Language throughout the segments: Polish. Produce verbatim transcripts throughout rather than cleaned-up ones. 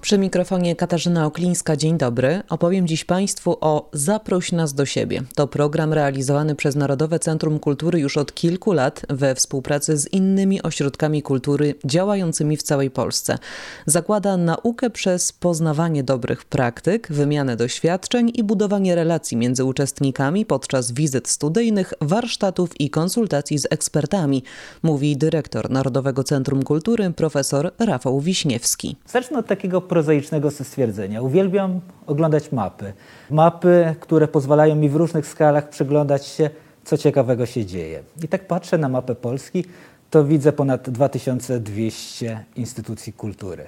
Przy mikrofonie Katarzyna Oklińska, dzień dobry. Opowiem dziś Państwu o Zaproś nas do siebie. To program realizowany przez Narodowe Centrum Kultury już od kilku lat we współpracy z innymi ośrodkami kultury działającymi w całej Polsce. Zakłada naukę przez poznawanie dobrych praktyk, wymianę doświadczeń i budowanie relacji między uczestnikami podczas wizyt studyjnych, warsztatów i konsultacji z ekspertami, mówi dyrektor Narodowego Centrum Kultury profesor Rafał Wiśniewski. Zacznę od takiego prozaicznego stwierdzenia. Uwielbiam oglądać mapy. Mapy, które pozwalają mi w różnych skalach przyglądać się, co ciekawego się dzieje. I tak patrzę na mapę Polski, to widzę ponad dwa tysiące dwieście instytucji kultury.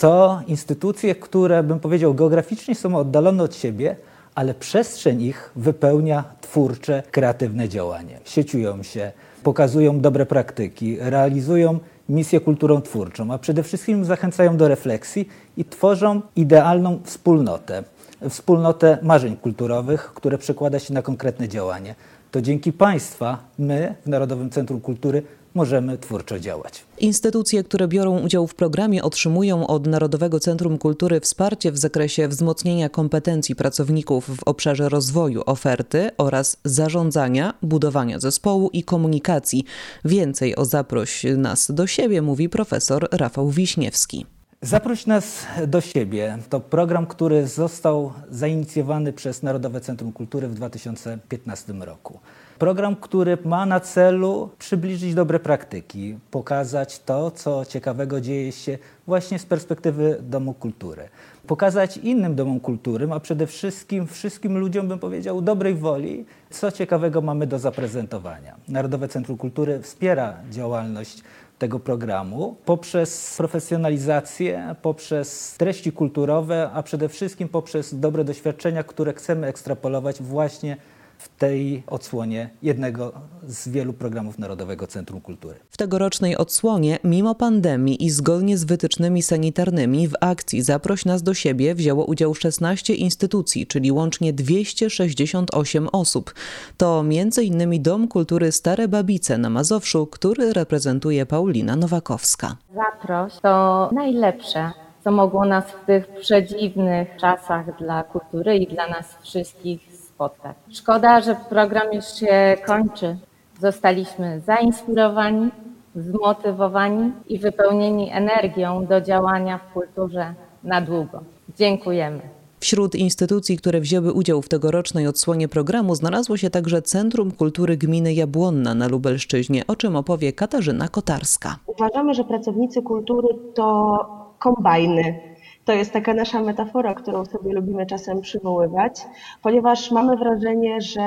To instytucje, które, bym powiedział, geograficznie są oddalone od siebie, ale przestrzeń ich wypełnia twórcze, kreatywne działanie. Sieciują się, pokazują dobre praktyki, realizują misję kulturą twórczą, a przede wszystkim zachęcają do refleksji i tworzą idealną wspólnotę, wspólnotę marzeń kulturowych, które przekłada się na konkretne działanie. To dzięki Państwa my w Narodowym Centrum Kultury możemy twórczo działać. Instytucje, które biorą udział w programie, otrzymują od Narodowego Centrum Kultury wsparcie w zakresie wzmocnienia kompetencji pracowników w obszarze rozwoju oferty oraz zarządzania, budowania zespołu i komunikacji. Więcej o Zaproś nas do siebie mówi profesor Rafał Wiśniewski. Zaproś nas do siebie to program, który został zainicjowany przez Narodowe Centrum Kultury w dwa tysiące piętnastym roku. Program, który ma na celu przybliżyć dobre praktyki, pokazać to, co ciekawego dzieje się właśnie z perspektywy Domu Kultury. Pokazać innym Domom Kultury, a przede wszystkim wszystkim ludziom, bym powiedział, dobrej woli, co ciekawego mamy do zaprezentowania. Narodowe Centrum Kultury wspiera działalność tego programu poprzez profesjonalizację, poprzez treści kulturowe, a przede wszystkim poprzez dobre doświadczenia, które chcemy ekstrapolować właśnie w tej odsłonie jednego z wielu programów Narodowego Centrum Kultury. W tegorocznej odsłonie, mimo pandemii i zgodnie z wytycznymi sanitarnymi, w akcji Zaproś nas do siebie wzięło udział szesnaście instytucji, czyli łącznie dwieście sześćdziesiąt osiem osób. To między innymi Dom Kultury Stare Babice na Mazowszu, który reprezentuje Paulina Nowakowska. Zaproś to najlepsze, co mogło nas w tych przedziwnych czasach dla kultury i dla nas wszystkich spotkać. Szkoda, że program już się kończy. Zostaliśmy zainspirowani, zmotywowani i wypełnieni energią do działania w kulturze na długo. Dziękujemy. Wśród instytucji, które wzięły udział w tegorocznej odsłonie programu, znalazło się także Centrum Kultury Gminy Jabłonna na Lubelszczyźnie, o czym opowie Katarzyna Kotarska. Uważamy, że pracownicy kultury to kombajny. To jest taka nasza metafora, którą sobie lubimy czasem przywoływać, ponieważ mamy wrażenie, że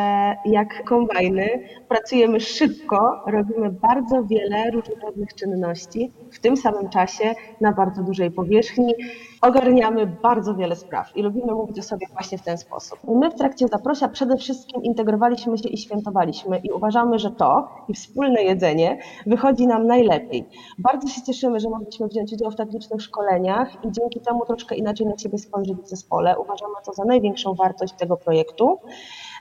jak kombajny pracujemy szybko, robimy bardzo wiele różnych czynności w tym samym czasie na bardzo dużej powierzchni. Ogarniamy bardzo wiele spraw i lubimy mówić o sobie właśnie w ten sposób. My w trakcie Zaprosia przede wszystkim integrowaliśmy się i świętowaliśmy i uważamy, że to i wspólne jedzenie wychodzi nam najlepiej. Bardzo się cieszymy, że mogliśmy wziąć udział w tak licznych szkoleniach i dzięki temu troszkę inaczej na siebie spojrzeć w zespole. Uważamy to za największą wartość tego projektu.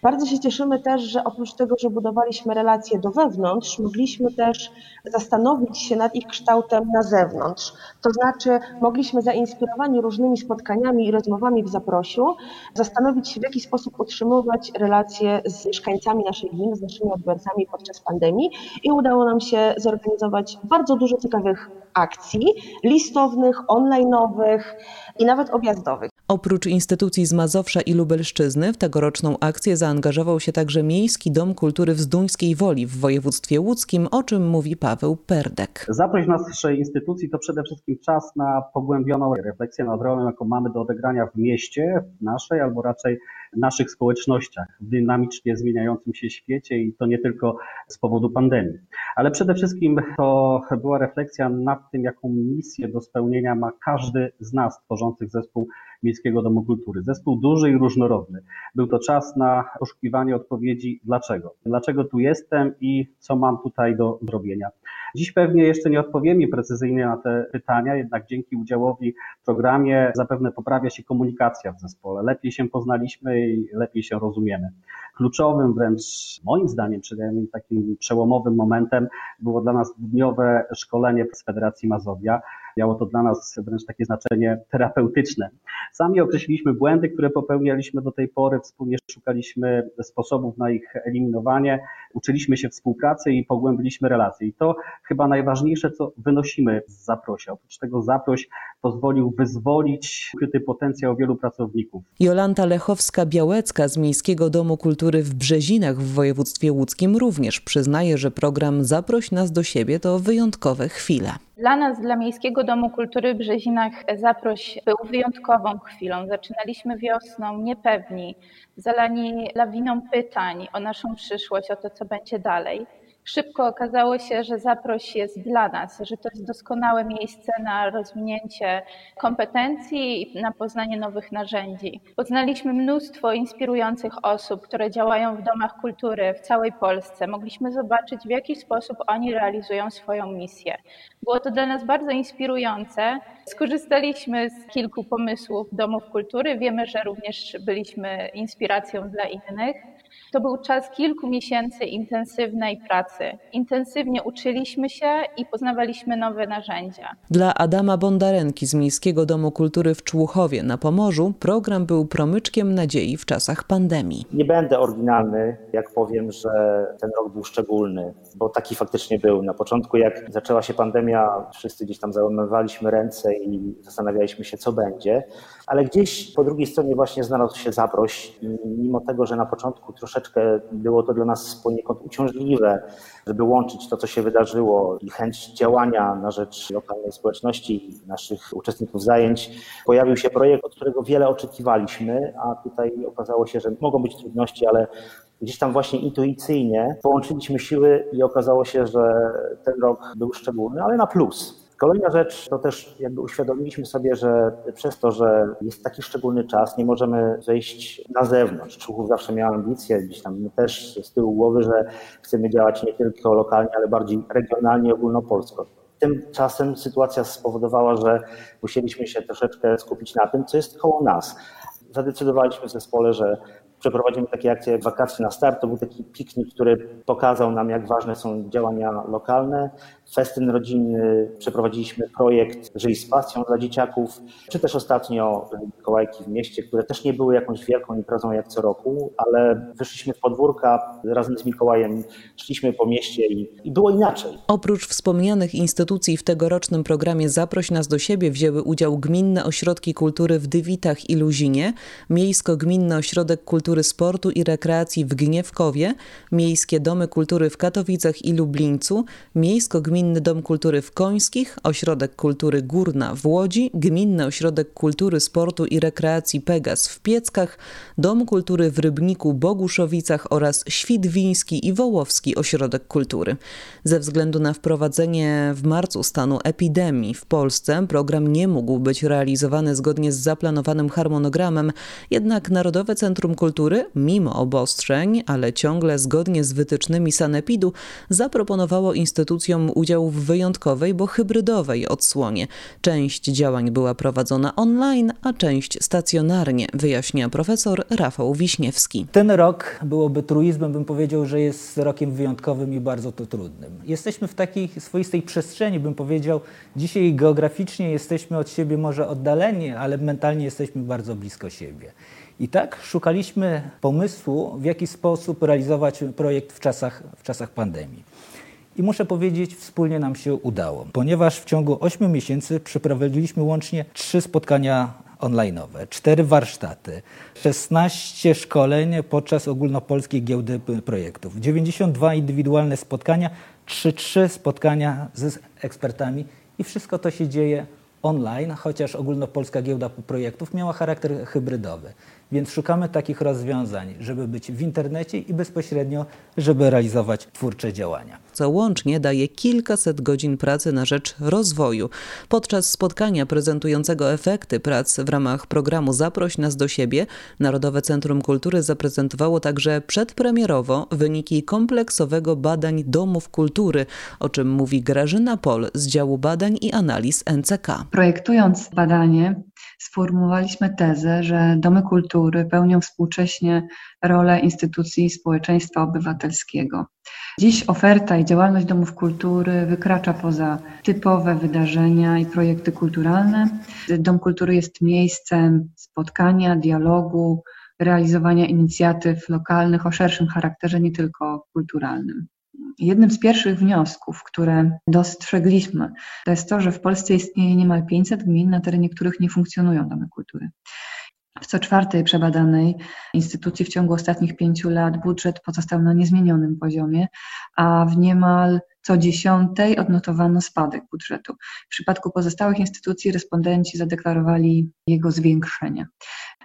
Bardzo się cieszymy też, że oprócz tego, że budowaliśmy relacje do wewnątrz, mogliśmy też zastanowić się nad ich kształtem na zewnątrz. To znaczy mogliśmy zainspirowani różnymi spotkaniami i rozmowami w Zaprosiu zastanowić się, w jaki sposób utrzymywać relacje z mieszkańcami naszej gminy, z naszymi odbiorcami podczas pandemii i udało nam się zorganizować bardzo dużo ciekawych akcji listownych, online'owych i nawet objazdowych. Oprócz instytucji z Mazowsza i Lubelszczyzny w tegoroczną akcję zaangażował się także Miejski Dom Kultury w Zduńskiej Woli w województwie łódzkim, o czym mówi Paweł Perdek. Zaproś naszej instytucji to przede wszystkim czas na pogłębioną refleksję nad rolą, jaką mamy do odegrania w mieście, w naszej albo raczej naszych społecznościach, w dynamicznie zmieniającym się świecie i to nie tylko z powodu pandemii. Ale przede wszystkim to była refleksja nad tym, jaką misję do spełnienia ma każdy z nas tworzących zespół Miejskiego Domu Kultury. Zespół duży i różnorodny. Był to czas na poszukiwanie odpowiedzi dlaczego. Dlaczego tu jestem i co mam tutaj do zrobienia. Dziś pewnie jeszcze nie odpowiemy precyzyjnie na te pytania, jednak dzięki udziałowi w programie zapewne poprawia się komunikacja w zespole. Lepiej się poznaliśmy i lepiej się rozumiemy. Kluczowym wręcz, moim zdaniem, przynajmniej takim przełomowym momentem było dla nas dwudniowe szkolenie z Federacji Mazowia. Miało to dla nas wręcz takie znaczenie terapeutyczne. Sami określiliśmy błędy, które popełnialiśmy do tej pory, wspólnie szukaliśmy sposobów na ich eliminowanie, uczyliśmy się współpracy i pogłębiliśmy relacje. I to chyba najważniejsze, co wynosimy z Zaprosia. Oprócz tego Zaproś pozwolił wyzwolić ukryty potencjał wielu pracowników. Jolanta Lechowska-Białecka z Miejskiego Domu Kultury w Brzezinach w województwie łódzkim również przyznaje, że program Zaproś nas do siebie to wyjątkowe chwile. Dla nas, dla Miejskiego Domu Kultury w Brzezinach Zaproś był wyjątkową chwilą. Zaczynaliśmy wiosną niepewni, zalani lawiną pytań o naszą przyszłość, o to, co będzie dalej. Szybko okazało się, że Zaproś jest dla nas, że to jest doskonałe miejsce na rozwinięcie kompetencji i na poznanie nowych narzędzi. Poznaliśmy mnóstwo inspirujących osób, które działają w domach kultury w całej Polsce. Mogliśmy zobaczyć, w jaki sposób oni realizują swoją misję. Było to dla nas bardzo inspirujące. Skorzystaliśmy z kilku pomysłów domów kultury. Wiemy, że również byliśmy inspiracją dla innych. To był czas kilku miesięcy intensywnej pracy. Intensywnie uczyliśmy się i poznawaliśmy nowe narzędzia. Dla Adama Bondarenki z Miejskiego Domu Kultury w Człuchowie na Pomorzu program był promyczkiem nadziei w czasach pandemii. Nie będę oryginalny, jak powiem, że ten rok był szczególny, bo taki faktycznie był. Na początku, jak zaczęła się pandemia, wszyscy gdzieś tam załamywaliśmy ręce i zastanawialiśmy się, co będzie. Ale gdzieś po drugiej stronie właśnie znalazł się Zaproś. I mimo tego, że na początku troszeczkę było to dla nas poniekąd uciążliwe, żeby łączyć to, co się wydarzyło i chęć działania na rzecz lokalnej społeczności, naszych uczestników zajęć, pojawił się projekt, od którego wiele oczekiwaliśmy, a tutaj okazało się, że mogą być trudności, ale gdzieś tam właśnie intuicyjnie połączyliśmy siły i okazało się, że ten rok był szczególny, ale na plus. Kolejna rzecz, to też jakby uświadomiliśmy sobie, że przez to, że jest taki szczególny czas, nie możemy wejść na zewnątrz. Człuchów zawsze miał ambicje, gdzieś tam też z tyłu głowy, że chcemy działać nie tylko lokalnie, ale bardziej regionalnie, ogólnopolsko. Tymczasem sytuacja spowodowała, że musieliśmy się troszeczkę skupić na tym, co jest koło nas. Zadecydowaliśmy w zespole, że przeprowadzimy takie akcje jak wakacje na start. To był taki piknik, który pokazał nam, jak ważne są działania lokalne. Festyn rodzinny, przeprowadziliśmy projekt Żyj z pasją dla dzieciaków, czy też ostatnio Mikołajki w mieście, które też nie były jakąś wielką imprezą jak co roku, ale wyszliśmy w podwórka razem z Mikołajem, szliśmy po mieście i, i było inaczej. Oprócz wspomnianych instytucji w tegorocznym programie Zaproś nas do siebie wzięły udział Gminne Ośrodki Kultury w Dywitach i Luzinie, Miejsko-Gminny Ośrodek Kultury Sportu i Rekreacji w Gniewkowie, Miejskie Domy Kultury w Katowicach i Lublińcu, Miejsko-Gminny Gminny Dom Kultury w Końskich, Ośrodek Kultury Górna w Łodzi, Gminny Ośrodek Kultury Sportu i Rekreacji Pegas w Pieckach, Dom Kultury w Rybniku, Boguszowicach oraz Świdwiński i Wołowski Ośrodek Kultury. Ze względu na wprowadzenie w marcu stanu epidemii w Polsce program nie mógł być realizowany zgodnie z zaplanowanym harmonogramem, jednak Narodowe Centrum Kultury, mimo obostrzeń, ale ciągle zgodnie z wytycznymi Sanepidu, zaproponowało instytucjom udział w wyjątkowej, bo hybrydowej odsłonie. Część działań była prowadzona online, a część stacjonarnie, wyjaśnia profesor Rafał Wiśniewski. Ten rok byłoby truizmem, bym powiedział, że jest rokiem wyjątkowym i bardzo to trudnym. Jesteśmy w takiej swoistej przestrzeni, bym powiedział, dzisiaj geograficznie jesteśmy od siebie może oddaleni, ale mentalnie jesteśmy bardzo blisko siebie. I tak szukaliśmy pomysłu, w jaki sposób realizować projekt w czasach, w czasach pandemii. I muszę powiedzieć, wspólnie nam się udało, ponieważ w ciągu ośmiu miesięcy przeprowadziliśmy łącznie trzy spotkania online'owe, cztery warsztaty, szesnaście szkoleń podczas ogólnopolskiej giełdy projektów, dziewięćdziesiąt dwa indywidualne spotkania, trzy spotkania z ekspertami i wszystko to się dzieje online, chociaż ogólnopolska giełda projektów miała charakter hybrydowy. Więc szukamy takich rozwiązań, żeby być w internecie i bezpośrednio, żeby realizować twórcze działania. Co łącznie daje kilkaset godzin pracy na rzecz rozwoju. Podczas spotkania prezentującego efekty prac w ramach programu Zaproś nas do siebie, Narodowe Centrum Kultury zaprezentowało także przedpremierowo wyniki kompleksowego badań domów kultury, o czym mówi Grażyna Pol z działu badań i analiz N C K. Projektując badanie, sformułowaliśmy tezę, że domy kultury pełnią współcześnie rolę instytucji społeczeństwa obywatelskiego. Dziś oferta i działalność domów kultury wykracza poza typowe wydarzenia i projekty kulturalne. Dom kultury jest miejscem spotkania, dialogu, realizowania inicjatyw lokalnych o szerszym charakterze, nie tylko kulturalnym. Jednym z pierwszych wniosków, które dostrzegliśmy, to jest to, że w Polsce istnieje niemal pięćset gmin, na terenie których nie funkcjonują domy kultury. W co czwartej przebadanej instytucji w ciągu ostatnich pięciu lat budżet pozostał na niezmienionym poziomie, a w niemal co dziesiątej odnotowano spadek budżetu. W przypadku pozostałych instytucji respondenci zadeklarowali jego zwiększenie.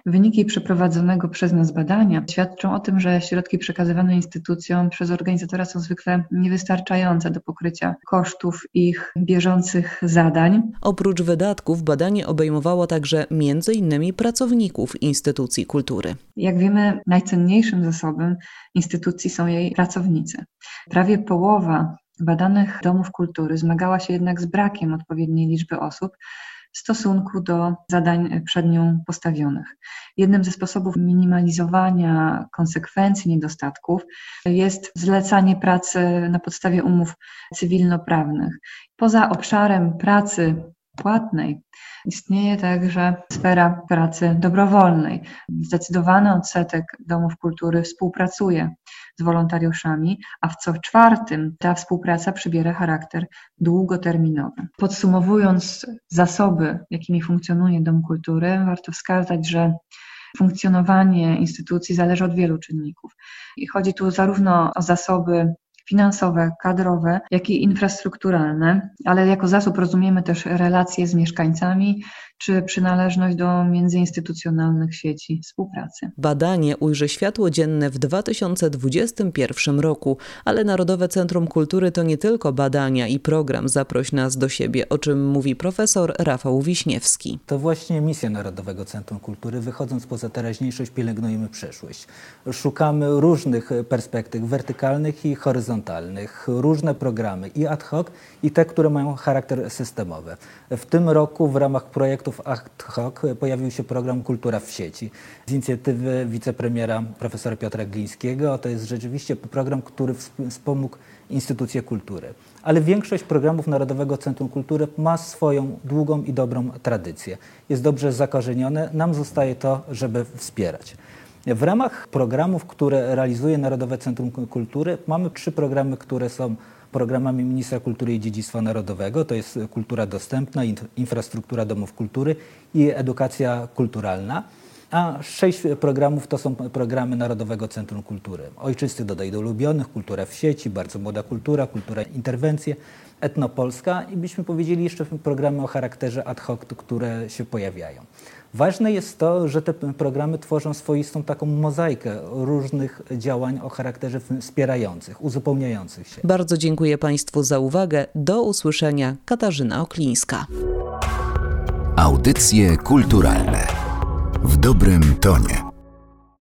Wyniki przeprowadzonego przez nas badania świadczą o tym, że środki przekazywane instytucjom przez organizatora są zwykle niewystarczające do pokrycia kosztów ich bieżących zadań. Oprócz wydatków badanie obejmowało także między innymi pracowników instytucji kultury. Jak wiemy, najcenniejszym zasobem instytucji są jej pracownicy. Prawie połowa badanych domów kultury zmagała się jednak z brakiem odpowiedniej liczby osób w stosunku do zadań przed nią postawionych. Jednym ze sposobów minimalizowania konsekwencji niedostatków jest zlecanie pracy na podstawie umów cywilnoprawnych. Poza obszarem pracy płatnej istnieje także sfera pracy dobrowolnej. Zdecydowany odsetek domów kultury współpracuje z wolontariuszami, a w co czwartym ta współpraca przybiera charakter długoterminowy. Podsumowując zasoby, jakimi funkcjonuje Dom Kultury, warto wskazać, że funkcjonowanie instytucji zależy od wielu czynników. I chodzi tu zarówno o zasoby finansowe, kadrowe, jak i infrastrukturalne, ale jako zasób rozumiemy też relacje z mieszkańcami czy przynależność do międzyinstytucjonalnych sieci współpracy. Badanie ujrzy światło dzienne w dwa tysiące dwudziestym pierwszym roku, ale Narodowe Centrum Kultury to nie tylko badania i program Zaproś nas do siebie, o czym mówi profesor Rafał Wiśniewski. To właśnie misja Narodowego Centrum Kultury, wychodząc poza teraźniejszość, pielęgnujemy przyszłość. Szukamy różnych perspektyw wertykalnych i horyzontalnych, różne programy i ad hoc, i te, które mają charakter systemowy. W tym roku w ramach projektów ad hoc pojawił się program Kultura w sieci z inicjatywy wicepremiera profesora Piotra Glińskiego. To jest rzeczywiście program, który wspomógł instytucje kultury. Ale większość programów Narodowego Centrum Kultury ma swoją długą i dobrą tradycję. Jest dobrze zakorzenione, nam zostaje to, żeby wspierać. W ramach programów, które realizuje Narodowe Centrum Kultury, mamy trzy programy, które są programami Ministra Kultury i Dziedzictwa Narodowego. To jest kultura dostępna, infrastruktura domów kultury i edukacja kulturalna. A sześć programów to są programy Narodowego Centrum Kultury. Ojczysty dodaj do ulubionych, kultura w sieci, bardzo młoda kultura, kultura interwencje, etnopolska i byśmy powiedzieli jeszcze programy o charakterze ad hoc, które się pojawiają. Ważne jest to, że te programy tworzą swoistą taką mozaikę różnych działań o charakterze wspierających, uzupełniających się. Bardzo dziękuję Państwu za uwagę. Do usłyszenia. Katarzyna Oklińska. Audycje kulturalne w dobrym tonie.